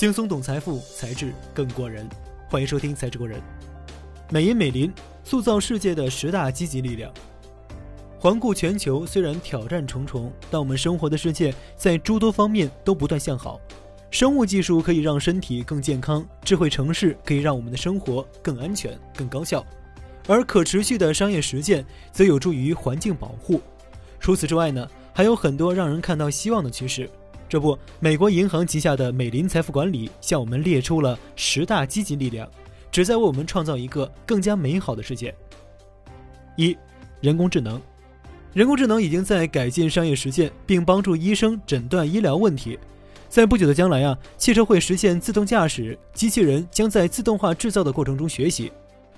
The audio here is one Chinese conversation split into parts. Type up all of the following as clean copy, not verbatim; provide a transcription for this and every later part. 轻松懂财富，财智更过人。欢迎收听《财智过人》，美银美林塑造世界的10大积极力量。环顾全球，虽然挑战重重，但我们生活的世界在诸多方面都不断向好。生物技术可以让身体更健康，智慧城市可以让我们的生活更安全、更高效，而可持续的商业实践则有助于环境保护。除此之外呢，还有很多让人看到希望的趋势。这不，美国银行旗下的美林财富管理向我们列出了10大积极力量，旨在为我们创造一个更加美好的世界。1. 人工智能。人工智能已经在改进商业实践，并帮助医生诊断医疗问题。在不久的将来啊，汽车会实现自动驾驶，机器人将在自动化制造的过程中学习。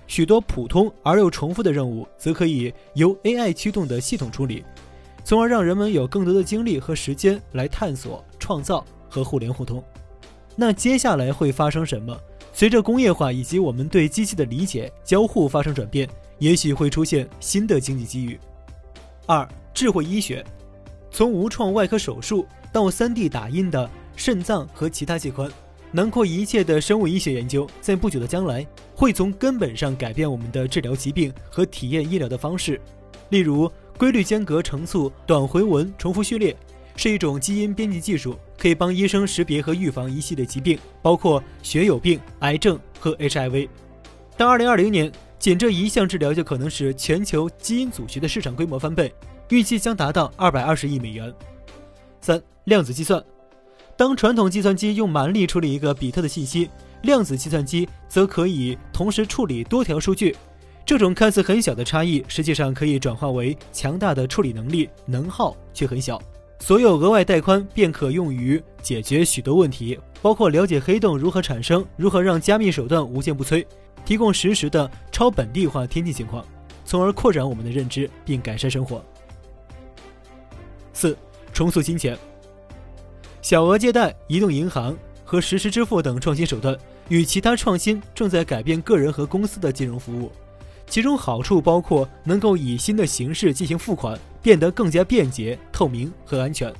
许多普通而又重复的任务则可以由 AI 驱动的系统处理，从而让人们有更多的精力和时间来探索、创造和互联互通。那接下来会发生什么？随着工业化以及我们对机器的理解、交互发生转变，也许会出现新的经济机遇。2. 智慧医学。从无创外科手术到 3D 打印的肾脏和其他器官，囊括一切的生物医学研究，在不久的将来会从根本上改变我们的治疗疾病和体验医疗的方式。例如，规律间隔乘促、短回文、重复序列是一种基因编辑技术，可以帮医生识别和预防一系列疾病，包括血友病、癌症和 HIV。 到2020年，仅这一项治疗就可能使全球基因组学的市场规模翻倍，预计将达到220亿美元。3. 量子计算。当传统计算机用蛮力处理一个比特的信息，量子计算机则可以同时处理多条数据。这种看似很小的差异，实际上可以转化为强大的处理能力，能耗却很小。所有额外带宽便可用于解决许多问题，包括了解黑洞如何产生，如何让加密手段无坚不摧，提供实时的超本地化天气情况，从而扩展我们的认知并改善生活。4. 重塑金钱。小额借贷、移动银行和实时支付等创新手段与其他创新正在改变个人和公司的金融服务，其中好处包括能够以新的形式进行付款，变得更加便捷、透明和安全。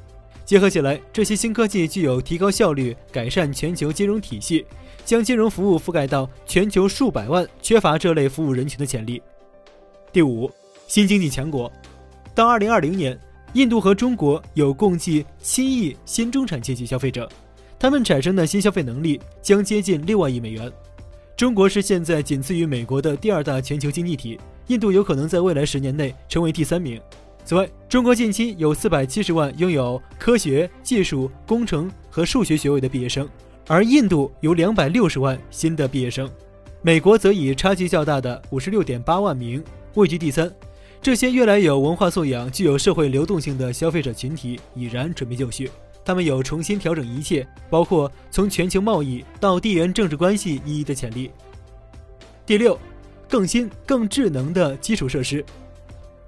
结合起来，这些新科技具有提高效率、改善全球金融体系、将金融服务覆盖到全球数百万缺乏这类服务人群的潜力。5. 新经济强国。到2020年，印度和中国有共计7亿新中产阶级消费者，他们产生的新消费能力将接近6万亿美元。中国是现在仅次于美国的第2大全球经济体，印度有可能在未来10年内成为第3名。此外，中国近期有470万拥有科学、技术、工程和数学学位的毕业生，而印度有260万新的毕业生。美国则以差距较大的 56.8 万名位居第3。这些越来有文化素养、具有社会流动性的消费者群体已然准备就绪，他们有重新调整一切，包括从全球贸易到地缘政治关系意义的潜力。6. 更新更智能的基础设施。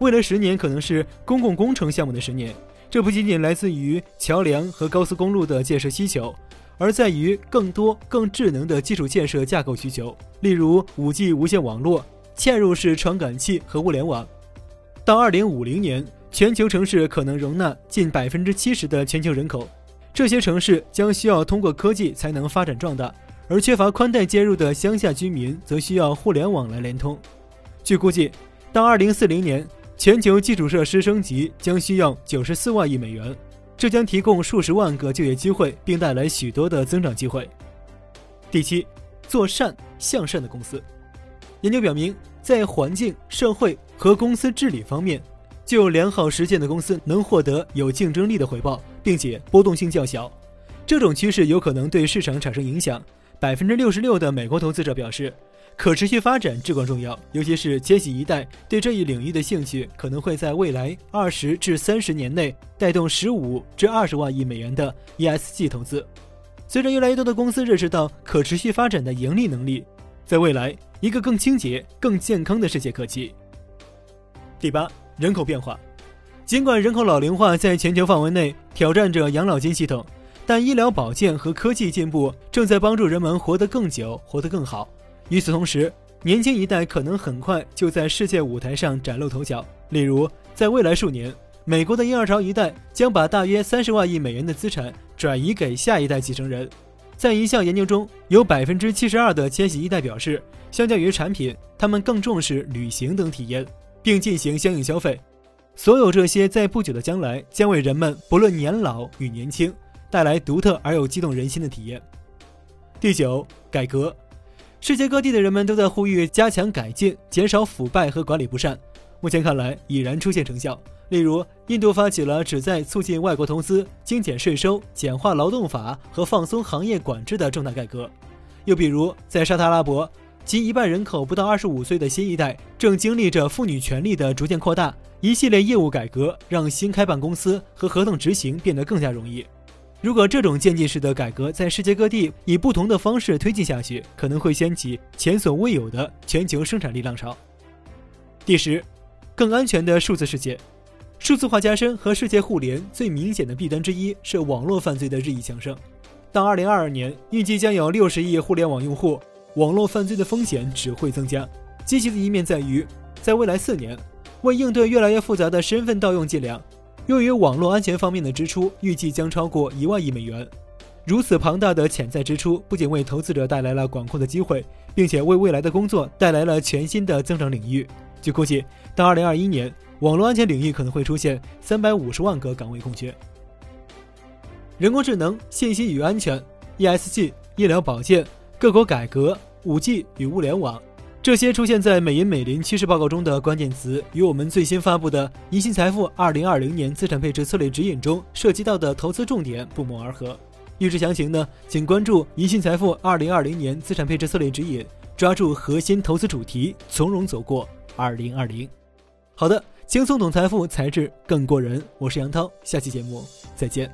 未来10年可能是公共工程项目的10年，这不仅仅来自于桥梁和高速公路的建设需求，而在于更多更智能的基础建设架构需求，例如 5G 无线网络、嵌入式传感器和物联网。到2050年，全球城市可能容纳近70%的全球人口，这些城市将需要通过科技才能发展壮大，而缺乏宽带接入的乡下居民则需要互联网来联通。据估计，到2040年，全球基础设施升级将需要94万亿美元，这将提供数十万个就业机会，并带来许多的增长机会。7. 做善向善的公司。研究表明，在环境、社会和公司治理方面，具有良好实践的公司能获得有竞争力的回报，并且波动性较小。这种趋势有可能对市场产生影响。66% 的美国投资者表示，可持续发展至关重要，尤其是千禧一代对这一领域的兴趣可能会在未来20至30年内带动15至20万亿美元的 ESG 投资。随着越来越多的公司认识到可持续发展的盈利能力，在未来，一个更清洁、更健康的世界可期。8. 人口变化。尽管人口老龄化在全球范围内挑战着养老金系统，但医疗保健和科技进步正在帮助人们活得更久、活得更好。与此同时，年轻一代可能很快就在世界舞台上崭露头角。例如，在未来数年，美国的婴儿潮一代将把大约30万亿美元的资产转移给下一代继承人。在一项研究中，有 72% 的千禧一代表示，相较于产品，他们更重视旅行等体验，并进行相应消费。所有这些在不久的将来将为人们不论年老与年轻带来独特而又激动人心的体验。第9，改革。世界各地的人们都在呼吁加强改进，减少腐败和管理不善，目前看来已然出现成效。例如，印度发起了旨在促进外国投资、精简税收、简化劳动法和放松行业管制的重大改革。又比如，在沙特阿拉伯，其1半人口不到25岁的新一代正经历着妇女权利的逐渐扩大，一系列业务改革让新开办公司和合同执行变得更加容易。如果这种渐进式的改革在世界各地以不同的方式推进下去，可能会掀起前所未有的全球生产力浪潮。第10，更安全的数字世界。数字化加深和世界互联最明显的弊端之一是网络犯罪的日益强盛。到2022年，预计将有60亿互联网用户，网络犯罪的风险只会增加。积极的一面在于，在未来4年，为应对越来越复杂的身份盗用伎俩，用于网络安全方面的支出预计将超过1万亿美元。如此庞大的潜在支出不仅为投资者带来了广阔的机会，并且为未来的工作带来了全新的增长领域。据估计，到2021年，网络安全领域可能会出现350万个岗位空缺。人工智能、信息与安全、ESG、医疗保健、各国改革、 5G 与物联网，这些出现在美银美林趋势报告中的关键词，与我们最新发布的银信财富2020年资产配置策略指引中涉及到的投资重点不谋而合。预知详情呢，请关注银信财富2020年资产配置策略指引，抓住核心投资主题，从容走过2020。好的，轻松懂财富，才智更过人。我是杨涛，下期节目再见。